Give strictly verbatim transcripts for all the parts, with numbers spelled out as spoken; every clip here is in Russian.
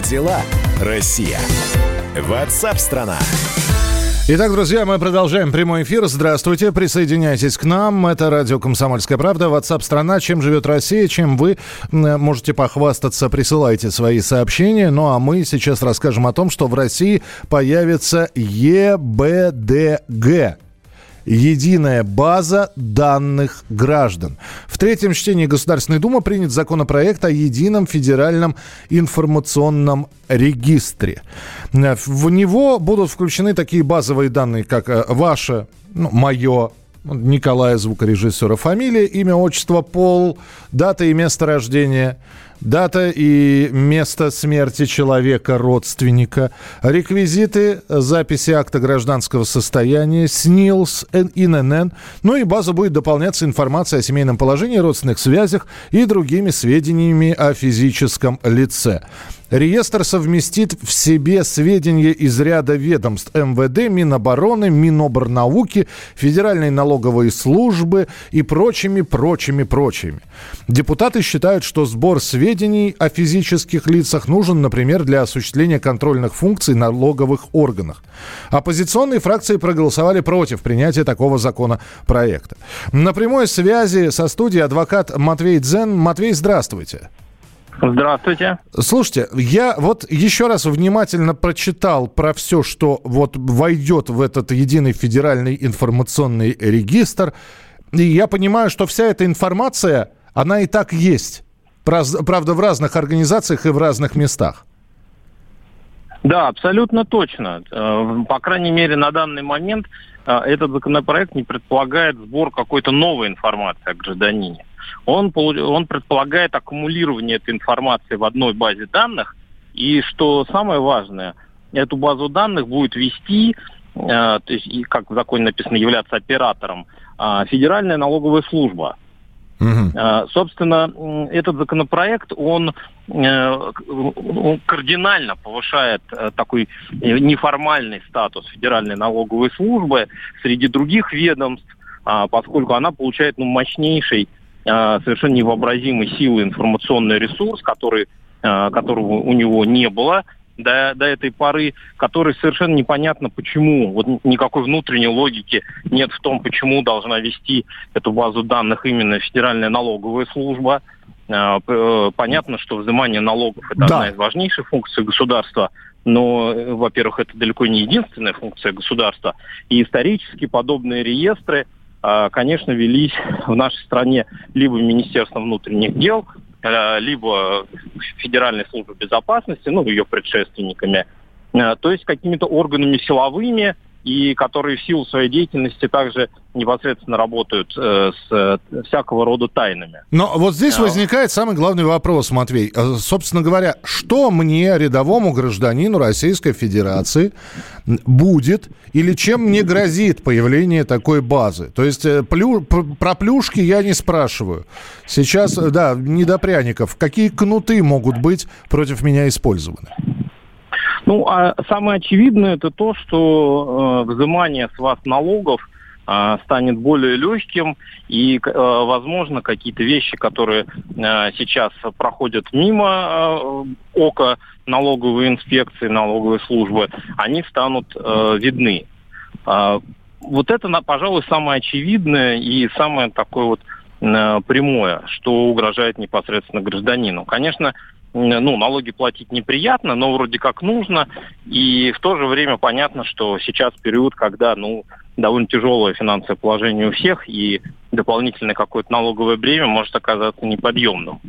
Как дела, Россия? WhatsApp-страна. Итак, друзья, мы продолжаем прямой эфир. Здравствуйте, присоединяйтесь к нам. Это радио «Комсомольская правда», WhatsApp-страна. Чем живет Россия, чем вы можете похвастаться, присылайте свои сообщения. Ну а мы сейчас расскажем о том, что в России появится Е Б Д Г. Единая база данных граждан. В третьем чтении Государственной Думы принят законопроект о едином федеральном информационном регистре. В него будут включены такие базовые данные, как ваше, ну, мое, Николая, звукорежиссера, фамилия, имя, отчество, пол, дата и место рождения, дата и место смерти человека, родственника, реквизиты, записи акта гражданского состояния, СНИЛС, И Н Н. Ну и база будет дополняться информацией о семейном положении, родственных связях и другими сведениями о физическом лице. Реестр совместит в себе сведения из ряда ведомств: М В Д, Минобороны, Миноборнауки, Федеральной налоговой службы и прочими, прочими, прочими. Депутаты считают, что сбор сведений о физических лицах нужен, например, для осуществления контрольных функций налоговых органов. Оппозиционные фракции проголосовали против принятия такого законопроекта. На прямой связи со студией адвокат Матвей Дзен. Матвей, здравствуйте. Здравствуйте. Слушайте, я вот еще раз внимательно прочитал про все, что вот войдет в этот единый федеральный информационный регистр. И я понимаю, что вся эта информация, она и так есть. Правда, в разных организациях и в разных местах. Да, абсолютно точно. По крайней мере, на данный момент этот законопроект не предполагает сбор какой-то новой информации о гражданине. Он, он предполагает аккумулирование этой информации в одной базе данных. И что самое важное, эту базу данных будет вести, э, то есть, как в законе написано, являться оператором, э, Федеральная налоговая служба. Угу. Э, собственно, этот законопроект, он, э, он кардинально повышает э, такой неформальный статус Федеральной налоговой службы среди других ведомств, э, поскольку она получает ну, мощнейший, совершенно невообразимой силы информационный ресурс, который, которого у него не было до, до этой поры, который совершенно непонятно почему. Вот никакой внутренней логики нет в том, почему должна вести эту базу данных именно Федеральная налоговая служба. Понятно, что взимание налогов – это да. одна из важнейших функций государства, но, во-первых, это далеко не единственная функция государства. И исторически подобные реестры, конечно, велись в нашей стране либо Министерством внутренних дел, либо Федеральной службой безопасности, ну, ее предшественниками, то есть какими-то органами силовыми, и которые в силу своей деятельности также непосредственно работают с всякого рода тайнами. Но вот здесь возникает самый главный вопрос, Матвей. Собственно говоря, что мне, рядовому гражданину Российской Федерации, будет или чем мне грозит появление такой базы? То есть плю... про плюшки я не спрашиваю. Сейчас, да, не до пряников. Какие кнуты могут быть против меня использованы? Ну, а самое очевидное это то, что э, взимание с вас налогов э, станет более легким, и, э, возможно, какие-то вещи, которые э, сейчас проходят мимо э, ока налоговой инспекции, налоговой службы, они станут э, видны. Э, вот это, пожалуй, самое очевидное и самое такое вот э, прямое, что угрожает непосредственно гражданину. Конечно, ну, налоги платить неприятно, но вроде как нужно. И в то же время понятно, что сейчас период, когда, ну, довольно тяжелое финансовое положение у всех, и дополнительное какое-то налоговое бремя может оказаться неподъемным.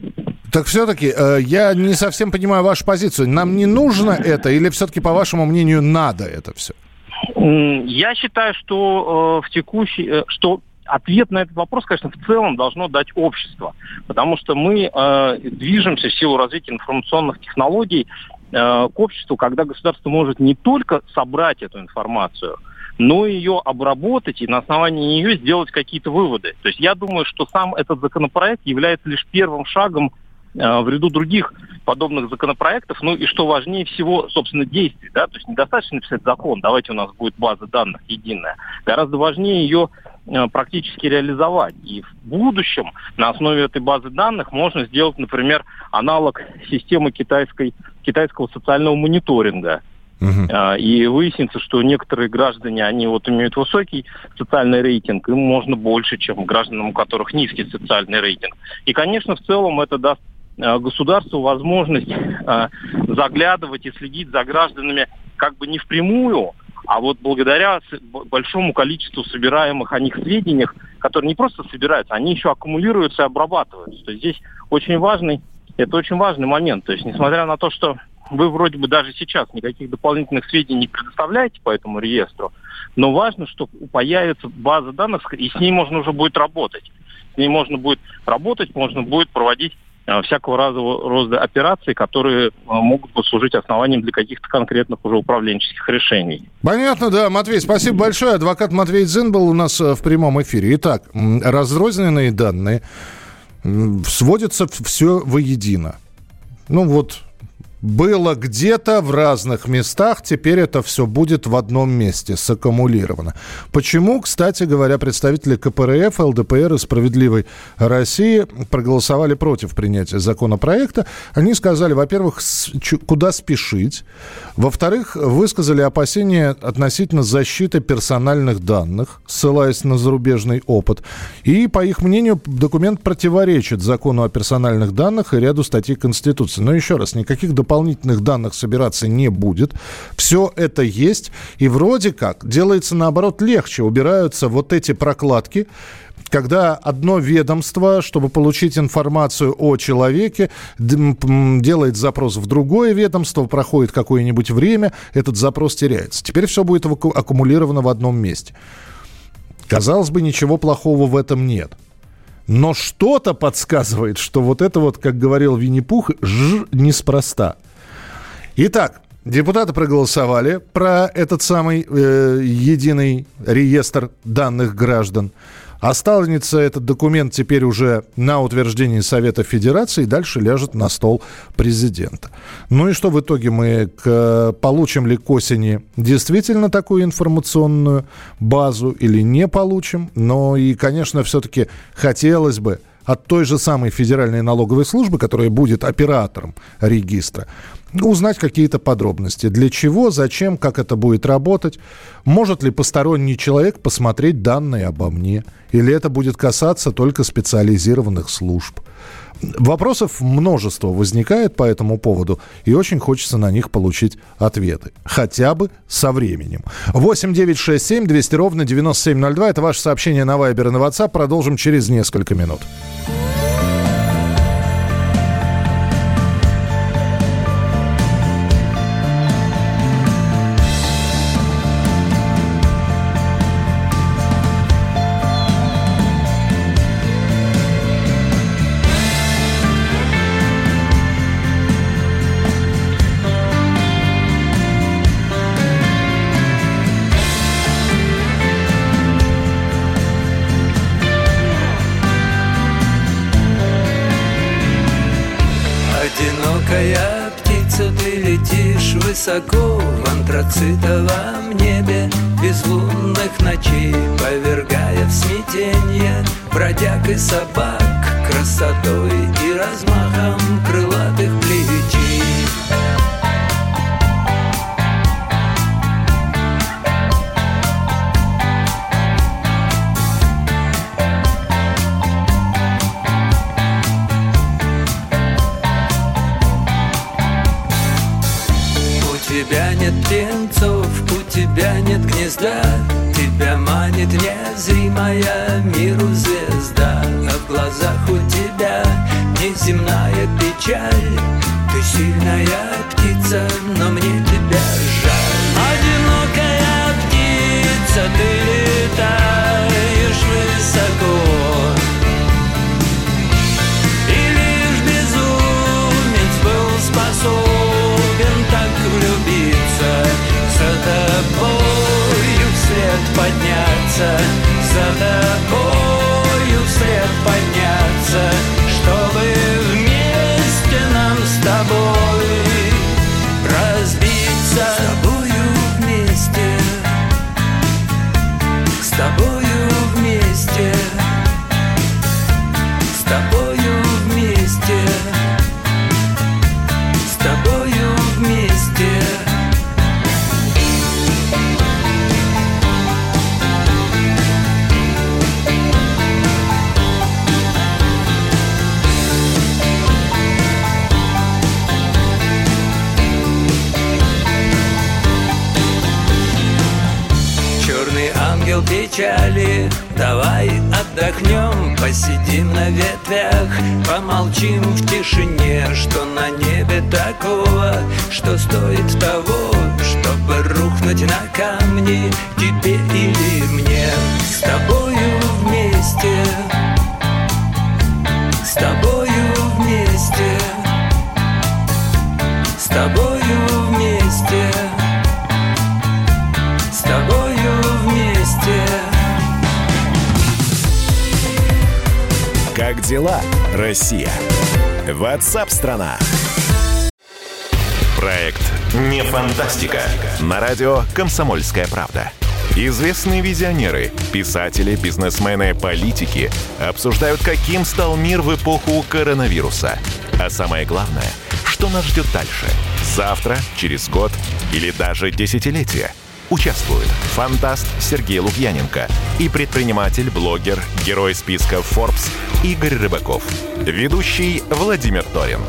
Так все-таки э, я не совсем понимаю вашу позицию. Нам не нужно это или все-таки, по вашему мнению, надо это все? Я считаю, что э, в текущей... Э, что... Ответ на этот вопрос, конечно, в целом должно дать общество, потому что мы э, движемся в силу развития информационных технологий э, к обществу, когда государство может не только собрать эту информацию, но и ее обработать и на основании нее сделать какие-то выводы. То есть я думаю, что сам этот законопроект является лишь первым шагом э, в ряду других подобных законопроектов, ну и что важнее всего, собственно, действий. Да? То есть недостаточно написать закон, давайте у нас будет база данных единая. Гораздо важнее ее практически реализовать. И в будущем на основе этой базы данных можно сделать, например, аналог системы китайской китайского социального мониторинга. Uh-huh. И выяснится, что некоторые граждане, они вот имеют высокий социальный рейтинг, им можно больше, чем гражданам, у которых низкий социальный рейтинг. И, конечно, в целом это даст государству возможность заглядывать и следить за гражданами как бы не впрямую, а вот благодаря большому количеству собираемых о них сведений, которые не просто собираются, они еще аккумулируются и обрабатываются. То есть здесь очень важный, это очень важный момент. То есть несмотря на то, что вы вроде бы даже сейчас никаких дополнительных сведений не предоставляете по этому реестру, но важно, что появится база данных, и с ней можно уже будет работать. С ней можно будет работать, можно будет проводить э, всякого рода операции, которые э, могут послужить основанием для каких-то конкретных уже управленческих решений. Понятно, да. Матвей, спасибо большое. Адвокат Матвей Дзен был у нас в прямом эфире. Итак, разрозненные данные сводятся все воедино. Ну вот... Было где-то в разных местах, теперь это все будет в одном месте, саккумулировано. Почему, кстати говоря, представители ка пэ эр эф, эл дэ пэ эр и Справедливой России проголосовали против принятия законопроекта? Они сказали, во-первых, куда спешить. Во-вторых, высказали опасения относительно защиты персональных данных, ссылаясь на зарубежный опыт. И, по их мнению, документ противоречит закону о персональных данных и ряду статей Конституции. Но еще раз, никаких дополнительных дополнительных данных собираться не будет. Все это есть. И вроде как делается, наоборот, легче. Убираются вот эти прокладки, когда одно ведомство, чтобы получить информацию о человеке, делает запрос в другое ведомство, проходит какое-нибудь время, этот запрос теряется. Теперь все будет аккумулировано в одном месте. Казалось бы, ничего плохого в этом нет. Но что-то подсказывает, что вот это вот, как говорил Винни-Пух, ж неспроста. Итак, депутаты проголосовали про этот самый э, единый реестр данных граждан. Останется этот документ теперь уже на утверждении Совета Федерации и дальше ляжет на стол президента. Ну и что в итоге мы к, получим ли к осени действительно такую информационную базу или не получим? Но и, конечно, все-таки хотелось бы от той же самой Федеральной налоговой службы, которая будет оператором регистра, узнать какие-то подробности. Для чего, зачем, как это будет работать. Может ли посторонний человек посмотреть данные обо мне? Или это будет касаться только специализированных служб? Вопросов множество возникает по этому поводу, и очень хочется на них получить ответы. Хотя бы со временем. восемь девятьсот шестьдесят семь двести ровно девяносто семь ноль два. Это ваше сообщение на Вайбер и на WhatsApp. Продолжим через несколько минут. Высоко в антрацитовом небе безлунных ночей, повергая в смятенье бродяг и собак красотой и размахом крылатых плетей. У тебя нет птенцов, у тебя нет гнезда, тебя манит незримая миру звезда, а в глазах у тебя неземная печаль. Ты сильная птица, но мне тебя жаль. Одинокая птица, ты летаешь высоко. И лишь безумец был способен за тобою вслед подняться, за тобою вслед подняться, чтобы вместе нам с тобой разбиться. печали. Давай отдохнем, посидим на ветвях, помолчим в тишине, что на небе такого, что стоит того, чтобы рухнуть на камни. Тебе или мне, с тобою вместе, с тобою вместе, с тобою вместе, с тобою вместе. Как дела, Россия? Ватсап-страна. Проект «Не фантастика» на радио «Комсомольская правда». Известные визионеры, писатели, бизнесмены, политики обсуждают, каким стал мир в эпоху коронавируса. А самое главное, что нас ждет дальше? Завтра, через год или даже десятилетие? Участвуют фантаст Сергей Лукьяненко и предприниматель, блогер, герой списка Forbes Игорь Рыбаков. Ведущий Владимир Торин.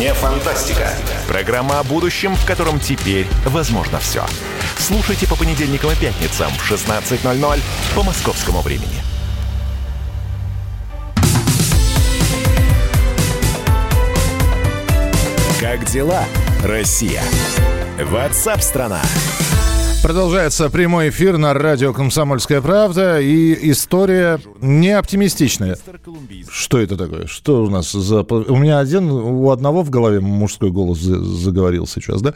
Не фантастика. Программа о будущем, в котором теперь возможно все. Слушайте по понедельникам и пятницам в шестнадцать ноль ноль по московскому времени. Как дела, Россия? Ватсап-страна. Продолжается прямой эфир на радио «Комсомольская правда». И история не оптимистичная. Что это такое? Что у нас за... У меня один, у одного в голове мужской голос заговорил сейчас, да?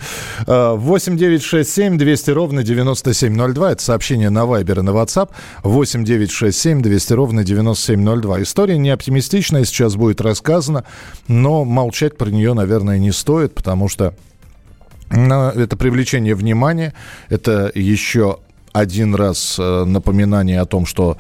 восемь девятьсот шестьдесят семь двести ровно девяносто семь ноль два. Это сообщение на Вайбер и на WhatsApp. восемь девятьсот шестьдесят семь двести ровно девяносто семь ноль два. История не оптимистичная, сейчас будет рассказана. Но молчать про нее, наверное, не стоит, потому что... Это привлечение внимания, это еще один раз напоминание о том, что,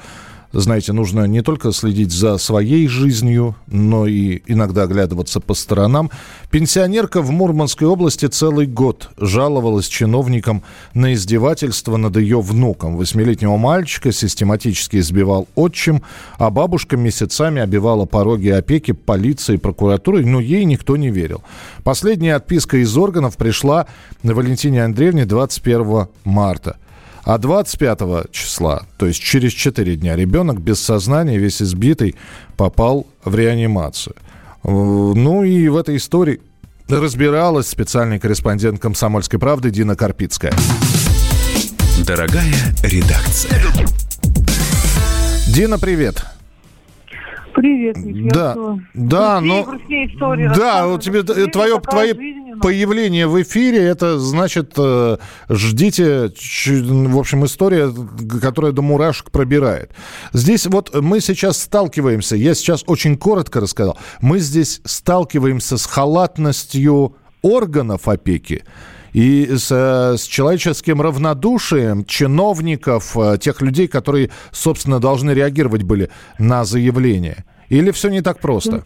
знаете, нужно не только следить за своей жизнью, но и иногда оглядываться по сторонам. Пенсионерка в Мурманской области целый год жаловалась чиновникам на издевательство над ее внуком. Восьмилетнего мальчика систематически избивал отчим, а бабушка месяцами оббивала пороги опеки, полиции, прокуратуры, но ей никто не верил. Последняя отписка из органов пришла Валентине Андреевне двадцать первого марта. А двадцать пятого числа, то есть через четыре дня, ребенок без сознания, весь избитый, попал в реанимацию. Ну и в этой истории разбиралась специальный корреспондент «Комсомольской правды» Дина Карпицкая. Дорогая редакция. Дина, привет. Привет, Никита. Да, да, но... Да, у тебя твое... Появление в эфире, это значит, э, ждите, ч, в общем, история, которая до мурашек пробирает. Здесь вот мы сейчас сталкиваемся, я сейчас очень коротко рассказал, мы здесь сталкиваемся с халатностью органов опеки и с, э, с человеческим равнодушием чиновников, э, тех людей, которые, собственно, должны реагировать были на заявление. Или все не так просто?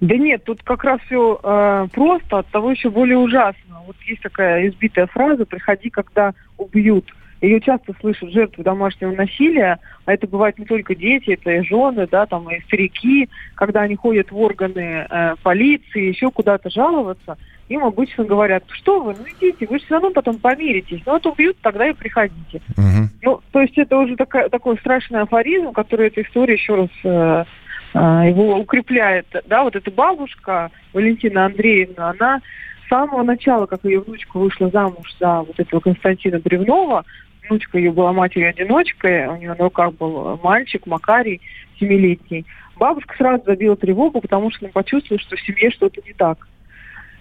Да нет, тут как раз все э, просто, оттого еще более ужасно. Вот есть такая избитая фраза «приходи, когда убьют». Ее часто слышат жертвы домашнего насилия, а это бывают не только дети, это и жены, да, там, и старики, когда они ходят в органы э, полиции, еще куда-то жаловаться, им обычно говорят: что вы, ну идите, вы же все равно потом помиритесь, ну вот убьют, тогда и приходите. Угу. Ну, то есть это уже такая, такой страшный афоризм, который эта история еще раз... Э, его укрепляет, да, вот эта бабушка Валентина Андреевна, она с самого начала, как ее внучка вышла замуж за вот этого Константина Бревнова, внучка ее была матерью-одиночкой, у нее на руках был мальчик Макарий, семилетний, бабушка сразу забила тревогу, потому что она почувствовала, что в семье что-то не так.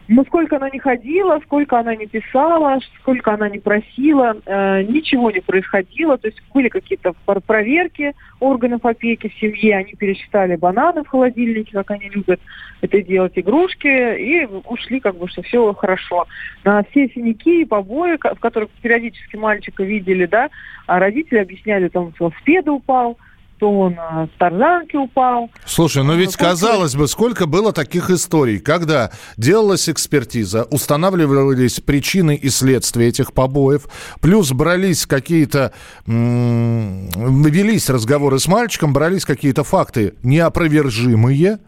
Но сколько она не ходила, сколько она не писала, сколько она не просила, э, ничего не происходило. То есть были какие-то проверки органов опеки в семье, они пересчитали бананы в холодильнике, как они любят это делать, игрушки, и ушли, как бы, что все хорошо. На все синяки и побои, в которых периодически мальчика видели, да, а родители объясняли, там, что с велосипеда упал, что он с тарзанки упал. Слушай, ну ведь, казалось бы, сколько было таких историй, когда делалась экспертиза, устанавливались причины и следствия этих побоев, плюс брались какие-то... М- велись разговоры с мальчиком, брались какие-то факты неопровержимые,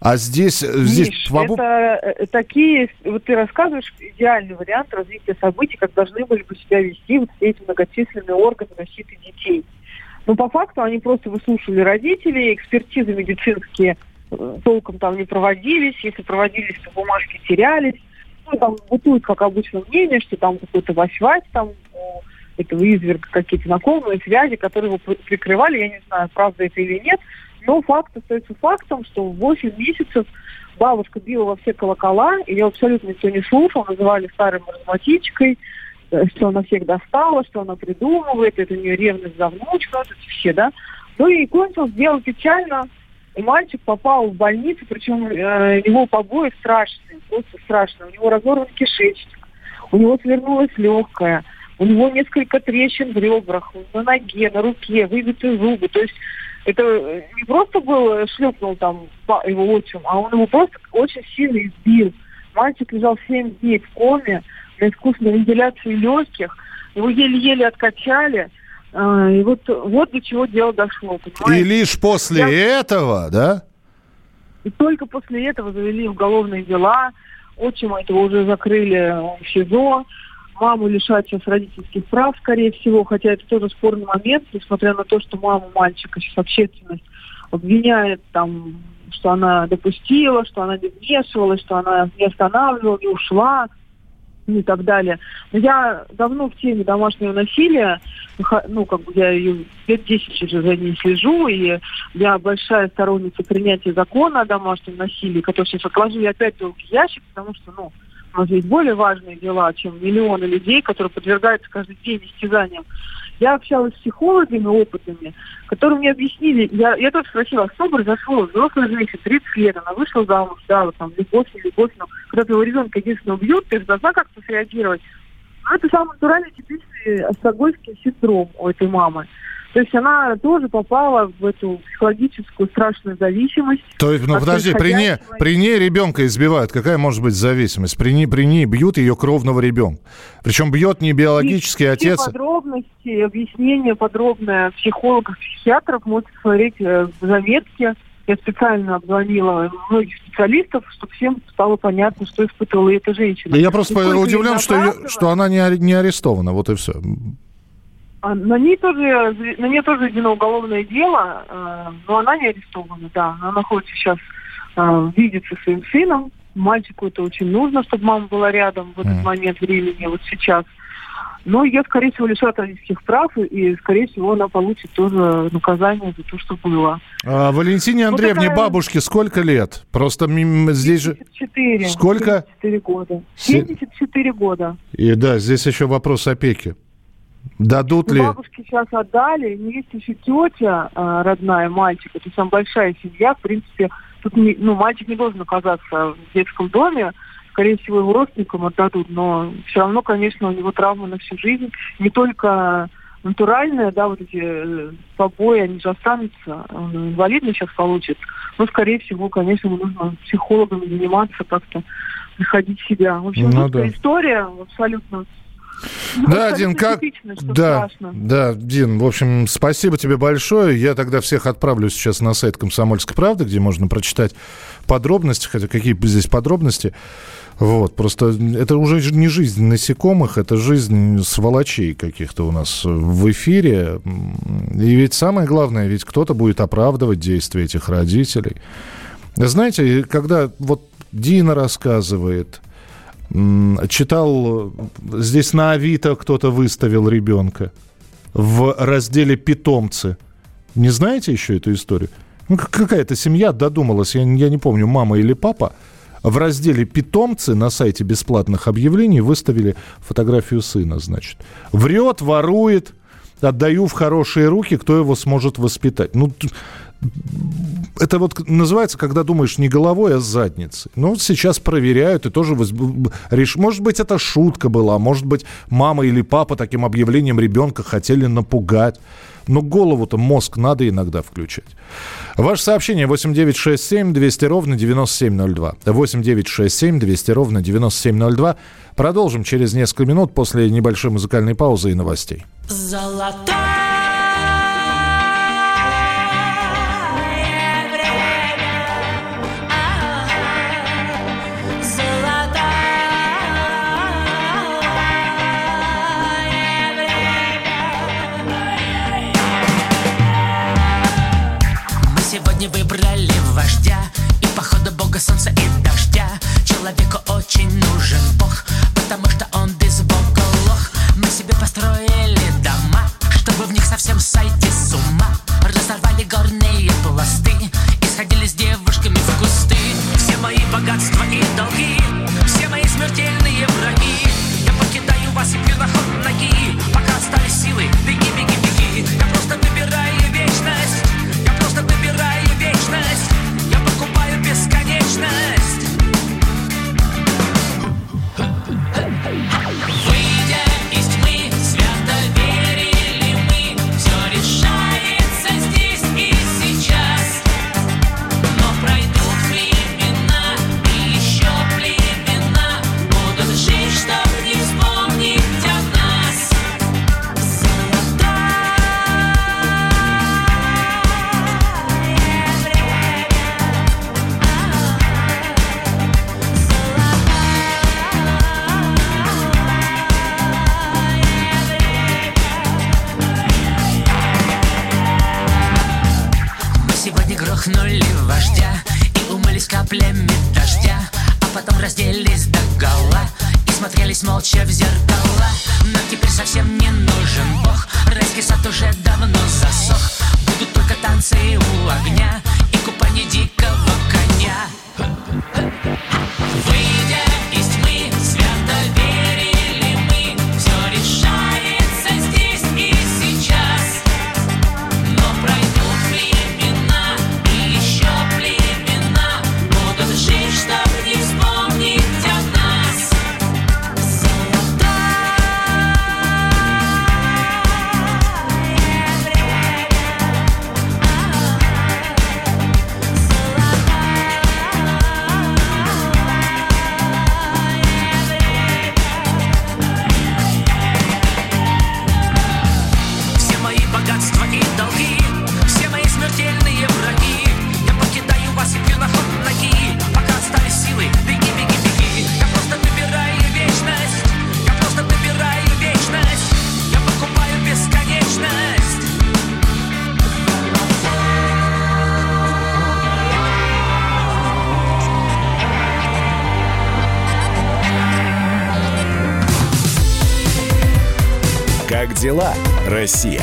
а здесь... здесь Миш, побо... это такие... Вот ты рассказываешь идеальный вариант развития событий, как должны были бы себя вести вот эти многочисленные органы защиты детей. Но по факту они просто выслушали родителей, экспертизы медицинские толком там не проводились, если проводились, то бумажки терялись. Ну, там бытует, как обычно, мнение, что там какой-то вась-вась, там у этого изверга какие-то наколные связи, которые его прикрывали, я не знаю, правда это или нет, но факт остается фактом, что в восемь месяцев бабушка била во все колокола, и я абсолютно ничего не слушал, называли старой маразматичкой, что она всех достала, что она придумывает, это у нее ревность за внучку, это вообще, да. Ну и кончилось дело печально, и мальчик попал в больницу, причем э, его побои страшные, просто страшные. У него разорван кишечник, у него свернулось легкое, у него несколько трещин в ребрах, на ноге, на руке, выбиты зубы. То есть это не просто был шлепнул там его отчим, а он его просто очень сильно избил. Мальчик лежал семь дней в коме, на искусственной вентиляции легких, его еле-еле откачали, э, и вот, вот до чего дело дошло. Понимаете? И лишь после Я... этого, да? И только после этого завели уголовные дела, отчима этого уже закрыли в СИЗО, маму лишать сейчас родительских прав, скорее всего, хотя это тоже спорный момент, несмотря на то, что маму мальчика сейчас общественность обвиняет там, что она допустила, что она не вмешивалась, что она не останавливала, не ушла, и так далее. Но я давно в теме домашнего насилия, ну, как бы я ее лет десять уже за ней слежу, и я большая сторонница принятия закона о домашнем насилии, который сейчас отложили опять в ящик, потому что, ну, у нас есть более важные дела, чем миллионы людей, которые подвергаются каждый день истязаниям. Я общалась с психологами опытными, которые мне объяснили, я, я тоже спросила, а что произошло? Взрослая женщина, тридцать лет, она вышла замуж, да, вот там, любовь, не любовь, но когда твоего ребенка единственного бьют, ты же должна как-то среагировать. Но это самый натуральный, типичный стокгольмский синдром у этой мамы. То есть она тоже попала в эту психологическую страшную зависимость. То есть, ну подожди, при ней, при ней ребенка избивают. Какая может быть зависимость? При ней, при ней бьют ее кровного ребенка. Причем бьет не биологический и отец. Все подробности, объяснение подробное психологов, психиатров можете смотреть в заметке. Я специально обзвонила многих специалистов, чтобы всем стало понятно, что испытывала эта женщина. Да я просто Николь удивлен, что, ее, что она не, не арестована. Вот и все. На ней тоже, на ней тоже введено уголовное дело, э, но она не арестована, да. Она находится сейчас, э, видится со своим сыном. Мальчику это очень нужно, чтобы мама была рядом в этот mm. момент времени, вот сейчас. Но ее, скорее всего, лишат родительских прав, и, скорее всего, она получит тоже наказание за то, что было. А Валентине Андреевне, вот такая... бабушке, сколько лет? Просто мимо здесь же... семьдесят четыре. Сколько? семьдесят четыре года. семьдесят четыре года. И да, здесь еще вопрос опеки. Дадут ли? Бабушке сейчас отдали, но есть еще тетя э, родная мальчика, то есть там большая семья, в принципе, тут не, ну, мальчик не должен оказаться в детском доме, скорее всего, его родственникам отдадут, но все равно, конечно, у него травмы на всю жизнь, не только натуральные, да, вот эти побои, они же останутся, он инвалидный сейчас получит, но, скорее всего, конечно, нужно психологами заниматься, как-то находить себя. В общем, ну, да. История абсолютно... Ну, да, Дин, как... Да, да, Дин, в общем, спасибо тебе большое. Я тогда всех отправлю сейчас на сайт «Комсомольской правды», где можно прочитать подробности, хотя какие здесь подробности. Вот, просто это уже не жизнь насекомых, это жизнь сволочей каких-то у нас в эфире. И ведь самое главное, ведь кто-то будет оправдывать действия этих родителей. Знаете, когда вот Дина рассказывает... Читал, здесь на Авито кто-то выставил ребенка в разделе «Питомцы». Не знаете еще эту историю? Ну, какая-то семья додумалась, я, я не помню, мама или папа, в разделе «Питомцы» на сайте бесплатных объявлений выставили фотографию сына, значит. Врет, ворует, отдаю в хорошие руки, кто его сможет воспитать. Ну, это вот называется, когда думаешь не головой, а задницей. Ну, вот сейчас проверяют и тоже... Реш... Может быть, это шутка была. Может быть, мама или папа таким объявлением ребенка хотели напугать. Но голову-то, мозг надо иногда включать. Ваше сообщение восемь девять шесть семь двести ровно девяносто семь ноль два. восемь девять шесть семь двести ровно девяносто семь ноль два. Продолжим через несколько минут после небольшой музыкальной паузы и новостей. Золотой. каплями дождя, а потом разделись догола и смотрелись молча в зеркала. Но теперь совсем не нужен бог, райский сад уже давно засох. Будут только танцы у огня и купание дикого коня. Выйдя из тьмы, свято верили мы, все решается здесь и сейчас. Но пройдут времена, и еще племена будут жить, чтоб не вспомнить о нас. Золотое время, золотое. Все мои богатства и долги, все мои смертельные враги. Я покидаю вас и пью на ход ноги, пока остались силы, беги, беги, беги. Я просто выбираю вечность, я просто выбираю вечность, я покупаю бесконечность. Как дела, Россия?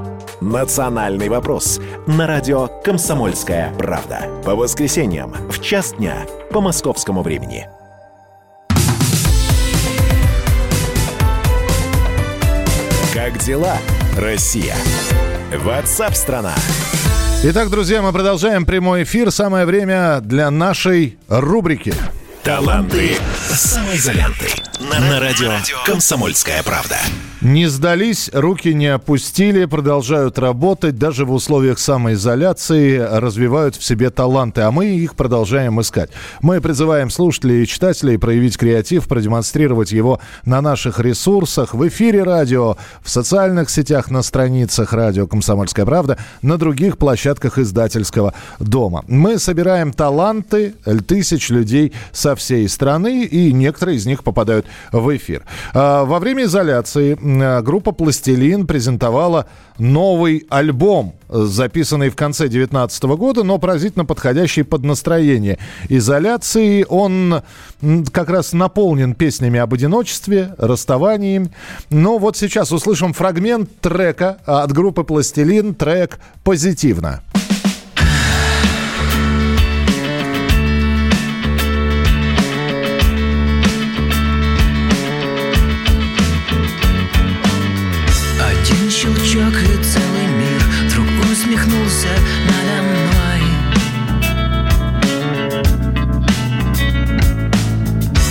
«Национальный вопрос» на радио «Комсомольская правда». По воскресеньям в час дня по московскому времени. Как дела, Россия? Ватсап-страна! Итак, друзья, мы продолжаем прямой эфир. Самое время для нашей рубрики «Таланты самоизолянты» на, на радио «Комсомольская правда». Не сдались, руки не опустили, продолжают работать, даже в условиях самоизоляции развивают в себе таланты, а мы их продолжаем искать. Мы призываем слушателей и читателей проявить креатив, продемонстрировать его на наших ресурсах, в эфире радио, в социальных сетях, на страницах радио «Комсомольская правда», на других площадках издательского дома. Мы собираем таланты тысяч людей со всей страны, и некоторые из них попадают в эфир. Во время изоляции группа «Пластилин» презентовала новый альбом, записанный в конце две тысячи девятнадцатого года, но поразительно подходящий под настроение изоляции. Он как раз наполнен песнями об одиночестве, расставании. Но вот сейчас услышим фрагмент трека от группы «Пластилин», трек «Позитивно». Щелчок и целый мир вдруг усмехнулся надо мной.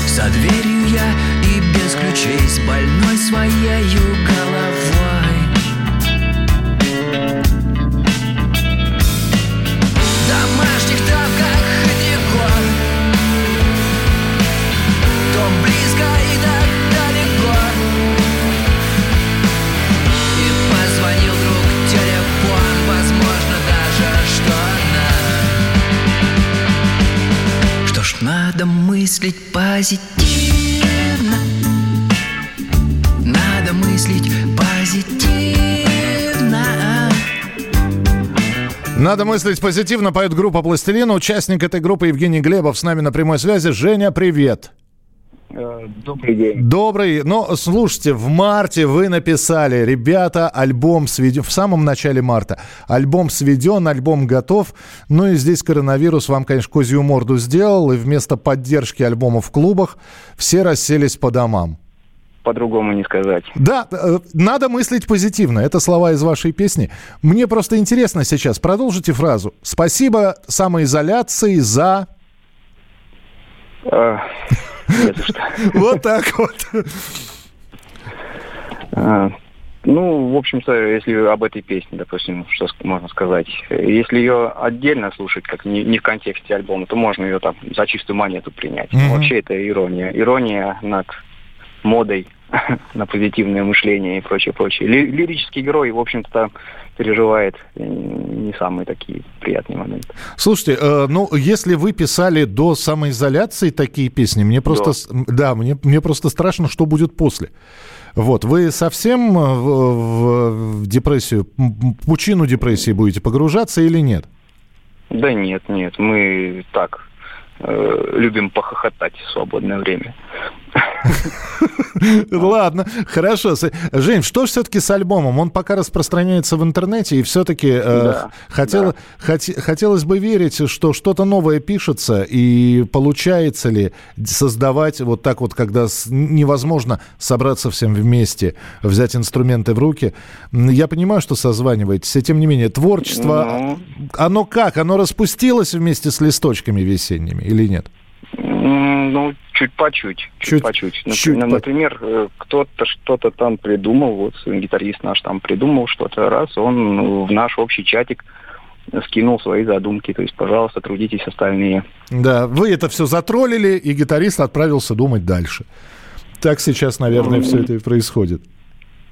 За дверью я и без ключей, с больной своею головой. В домашних тапках далеко, то близко и так далеко. Надо мыслить позитивно, надо мыслить позитивно. Надо мыслить позитивно, поет группа «Пластилин». Участник этой группы Евгений Глебов с нами на прямой связи. Женя, привет. Добрый день. Добрый. Ну, слушайте, в марте вы написали: ребята, альбом сведен. В самом начале марта. Альбом сведен, альбом готов. Ну и здесь коронавирус вам, конечно, козью морду сделал. И вместо поддержки альбома в клубах все расселись по домам. По-другому не сказать. Да, надо мыслить позитивно. Это слова из вашей песни. Мне просто интересно сейчас. Продолжите фразу. Спасибо самоизоляции за... Вот так вот. Ну, в общем-то, если об этой песне, допустим, что можно сказать. Если ее отдельно слушать, как не, не в контексте альбома, то можно ее там за чистую монету принять. Mm-hmm. Вообще это ирония. Ирония над модой, на позитивное мышление и прочее, прочее. Ли- лирический герой, в общем-то, переживает не самые такие приятные моменты. Слушайте, э, ну, если вы писали до самоизоляции такие песни, мне просто, да, мне, мне просто страшно, что будет после. Вот, вы совсем в, в депрессию, в пучину депрессии будете погружаться или нет? Да нет, нет, мы так... любим похохотать в свободное время. Ладно, хорошо. Жень, что же все-таки с альбомом? Он пока распространяется в интернете, и все-таки да, хотел, да. Хот, хотелось бы верить, что что-то новое пишется, и получается ли создавать вот так вот, когда невозможно собраться всем вместе, взять инструменты в руки. Я понимаю, что созваниваетесь, и тем не менее, творчество, ну... оно как? Оно распустилось вместе с листочками весенними или нет? Ну, чуть по чуть, чуть по чуть. Например, кто-то что-то там придумал, вот гитарист наш там придумал что-то, раз, он в наш общий чатик скинул свои задумки, то есть, пожалуйста, трудитесь остальные. Да, вы это все затроллили, и гитарист отправился думать дальше. Так сейчас, наверное, mm-hmm. все это и происходит.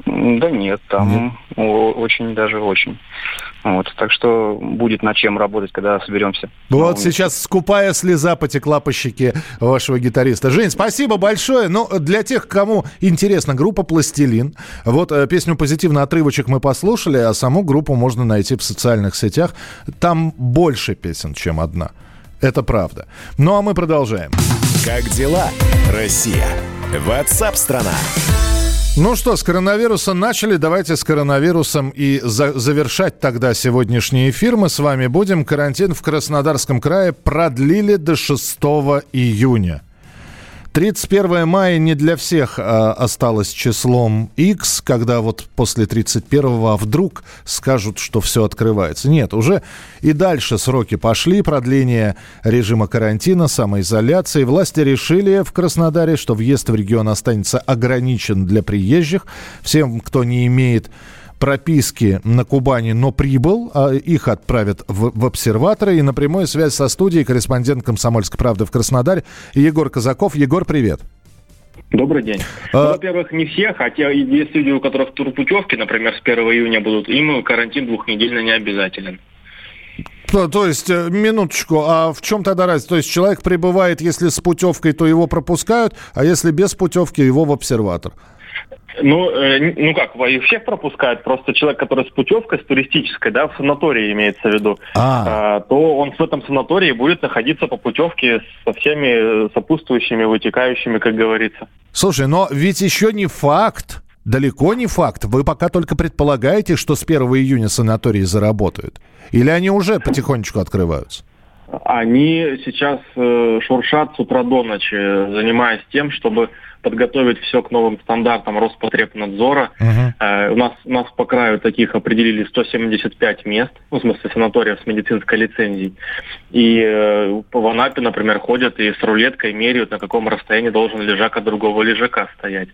Да нет, там mm-hmm. очень даже очень. Вот, так что будет над чем работать, когда соберемся. Вот ну, сейчас скупая слеза потекла по щеке вашего гитариста. Жень, спасибо большое. Ну, для тех, кому интересно, группа «Пластилин». Вот песню «Позитивный отрывочек» мы послушали, а саму группу можно найти в социальных сетях. Там больше песен, чем одна. Это правда. Ну, а мы продолжаем. Как дела, Россия? Ватсап-страна. Ну что, с коронавируса начали. Давайте с коронавирусом и за- завершать тогда сегодняшний эфир. Мы с вами будем. Карантин в Краснодарском крае продлили до шестого июня. тридцать первого мая не для всех э, осталось числом X, когда вот после тридцать первого вдруг скажут, что все открывается. Нет, уже и дальше сроки пошли. Продление режима карантина, самоизоляции. Власти решили в Краснодаре, что въезд в регион останется ограничен для приезжих. Всем, кто не имеет прописки на Кубани, но прибыл, их отправят в, в обсерваторы. И на прямую связь со студией корреспондент «Комсомольской правды» в Краснодаре Егор Казаков. Егор, привет. Добрый день. А... Ну, во-первых, не все, хотя есть люди, у которых турпутевки, например, с первого июня будут, им карантин двухнедельно не обязателен. То, то есть, минуточку, а в чем тогда разница? То есть человек прибывает, если с путевкой, то его пропускают, а если без путевки, его в обсерватор. Ну, э, ну как, всех пропускают, просто человек, который с путевкой, с туристической, да, в санатории имеется в виду, а, то он в этом санатории будет находиться по путевке со всеми сопутствующими, вытекающими, как говорится. Слушай, но ведь еще не факт, далеко не факт. Вы пока только предполагаете, что с первого июня санатории заработают? Или они уже потихонечку открываются? Они сейчас э, шуршат с утра до ночи, занимаясь тем, чтобы подготовить все к новым стандартам Роспотребнадзора. Uh-huh. Э, у нас, у нас по краю таких определили сто семьдесят пять мест, ну, в смысле санаториев с медицинской лицензией. И э, в Анапе, например, ходят и с рулеткой меряют, на каком расстоянии должен лежак от другого лежака стоять.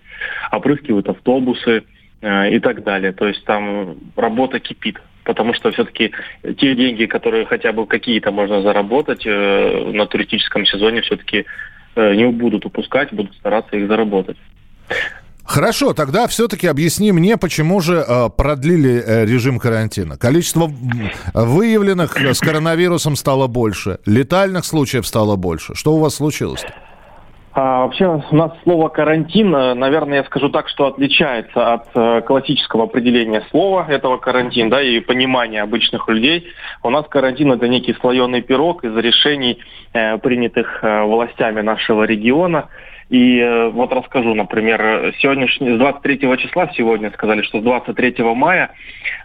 Опрыскивают автобусы э, и так далее. То есть там работа кипит. Потому что все-таки те деньги, которые хотя бы какие-то можно заработать э, на туристическом сезоне, все-таки э, не будут упускать, будут стараться их заработать. Хорошо, тогда все-таки объясни мне, почему же э, продлили э, режим карантина. Количество выявленных с коронавирусом стало больше, летальных случаев стало больше. Что у вас случилось-то? А, вообще у нас слово «карантин», наверное, я скажу так, что отличается от э, классического определения слова этого «карантин», да, и понимания обычных людей. У нас карантин – это некий слоеный пирог из решений, э, принятых э, властями нашего региона. И э, вот расскажу, например, сегодняшний, с двадцать третьего числа, сегодня сказали, что с двадцать третьего мая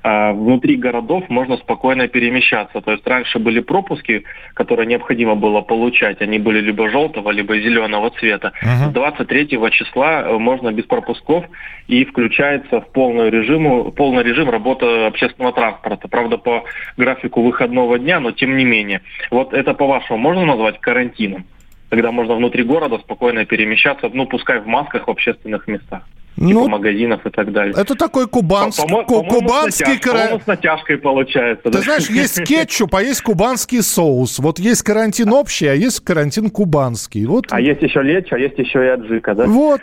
э, внутри городов можно спокойно перемещаться. То есть раньше были пропуски, которые необходимо было получать, они были либо желтого, либо зеленого цвета. Uh-huh. С двадцать третьего числа можно без пропусков, и включается в полный режим, полный режим работы общественного транспорта. Правда, по графику выходного дня, но тем не менее. Вот это, по-вашему, можно назвать карантином? Когда можно внутри города спокойно перемещаться, ну, пускай в масках в общественных местах. ну, типа магазинов и так далее. Это такой кубанский, по- по- по- кубанский карантин. С натяжкой получается. Ты да? знаешь, есть кетчуп, а есть кубанский соус. Вот есть карантин общий, а есть карантин кубанский. Вот. А есть еще лечо, а есть еще и аджика, да? Вот.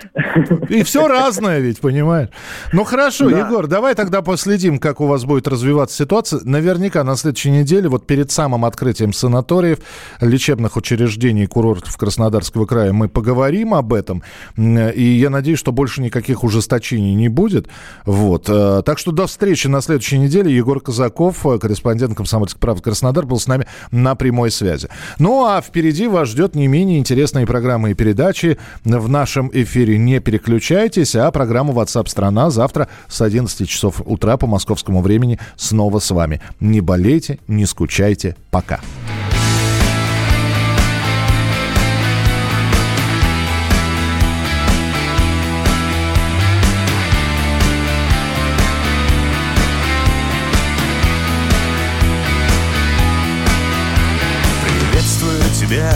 И все разное ведь, понимаешь? Ну хорошо, да. Егор, давай тогда последим, как у вас будет развиваться ситуация. Наверняка на следующей неделе, вот перед самым открытием санаториев, лечебных учреждений и курортов Краснодарского края, мы поговорим об этом. И я надеюсь, что больше никаких ужесточений не будет. Вот. Так что до встречи на следующей неделе. Егор Казаков, корреспондент «Комсомольской правды» Краснодар, был с нами на прямой связи. Ну а впереди вас ждет не менее интересные программы и передачи. В нашем эфире не переключайтесь, а программу «WhatsApp страна» завтра с одиннадцати часов утра по московскому времени снова с вами. Не болейте, не скучайте. Пока.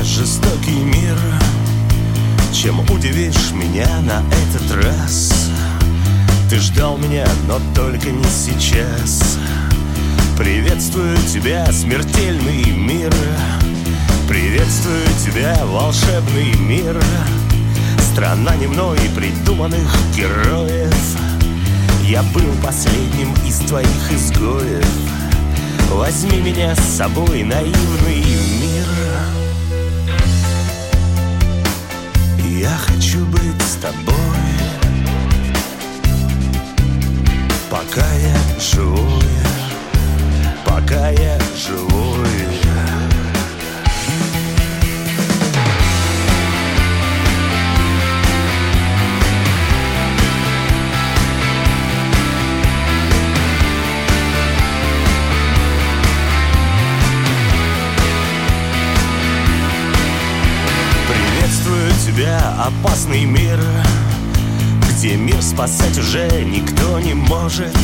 Жестокий мир, чем удивишь меня на этот раз? Ты ждал меня, но только не сейчас. Приветствую тебя, смертельный мир. Приветствую тебя, волшебный мир. Страна не мной придуманных героев. Я был последним из твоих изгоев. Возьми меня с собой, наивный мир. Я хочу быть с тобой, пока я живой, пока я живой. Опасный мир, где мир спасать уже никто не может,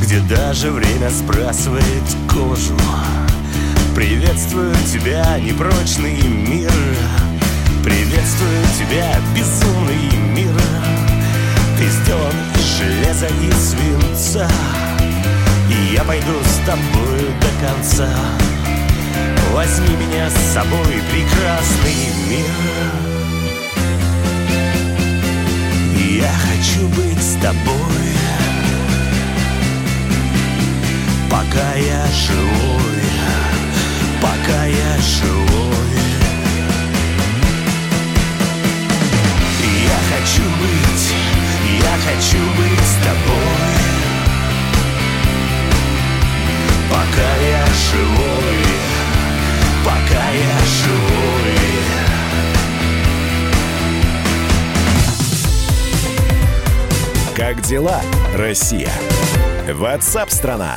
где даже время сбрасывает кожу. Приветствую тебя, непрочный мир. Приветствую тебя, безумный мир. Ты сделан из железа и свинца, и я пойду с тобою до конца. Возьми меня с собой, прекрасный мир. Я хочу быть с тобой, пока я живой, пока я живой. Я хочу быть, я хочу быть с тобой, пока я живой, пока я живой. Как дела, Россия? WhatsApp-страна.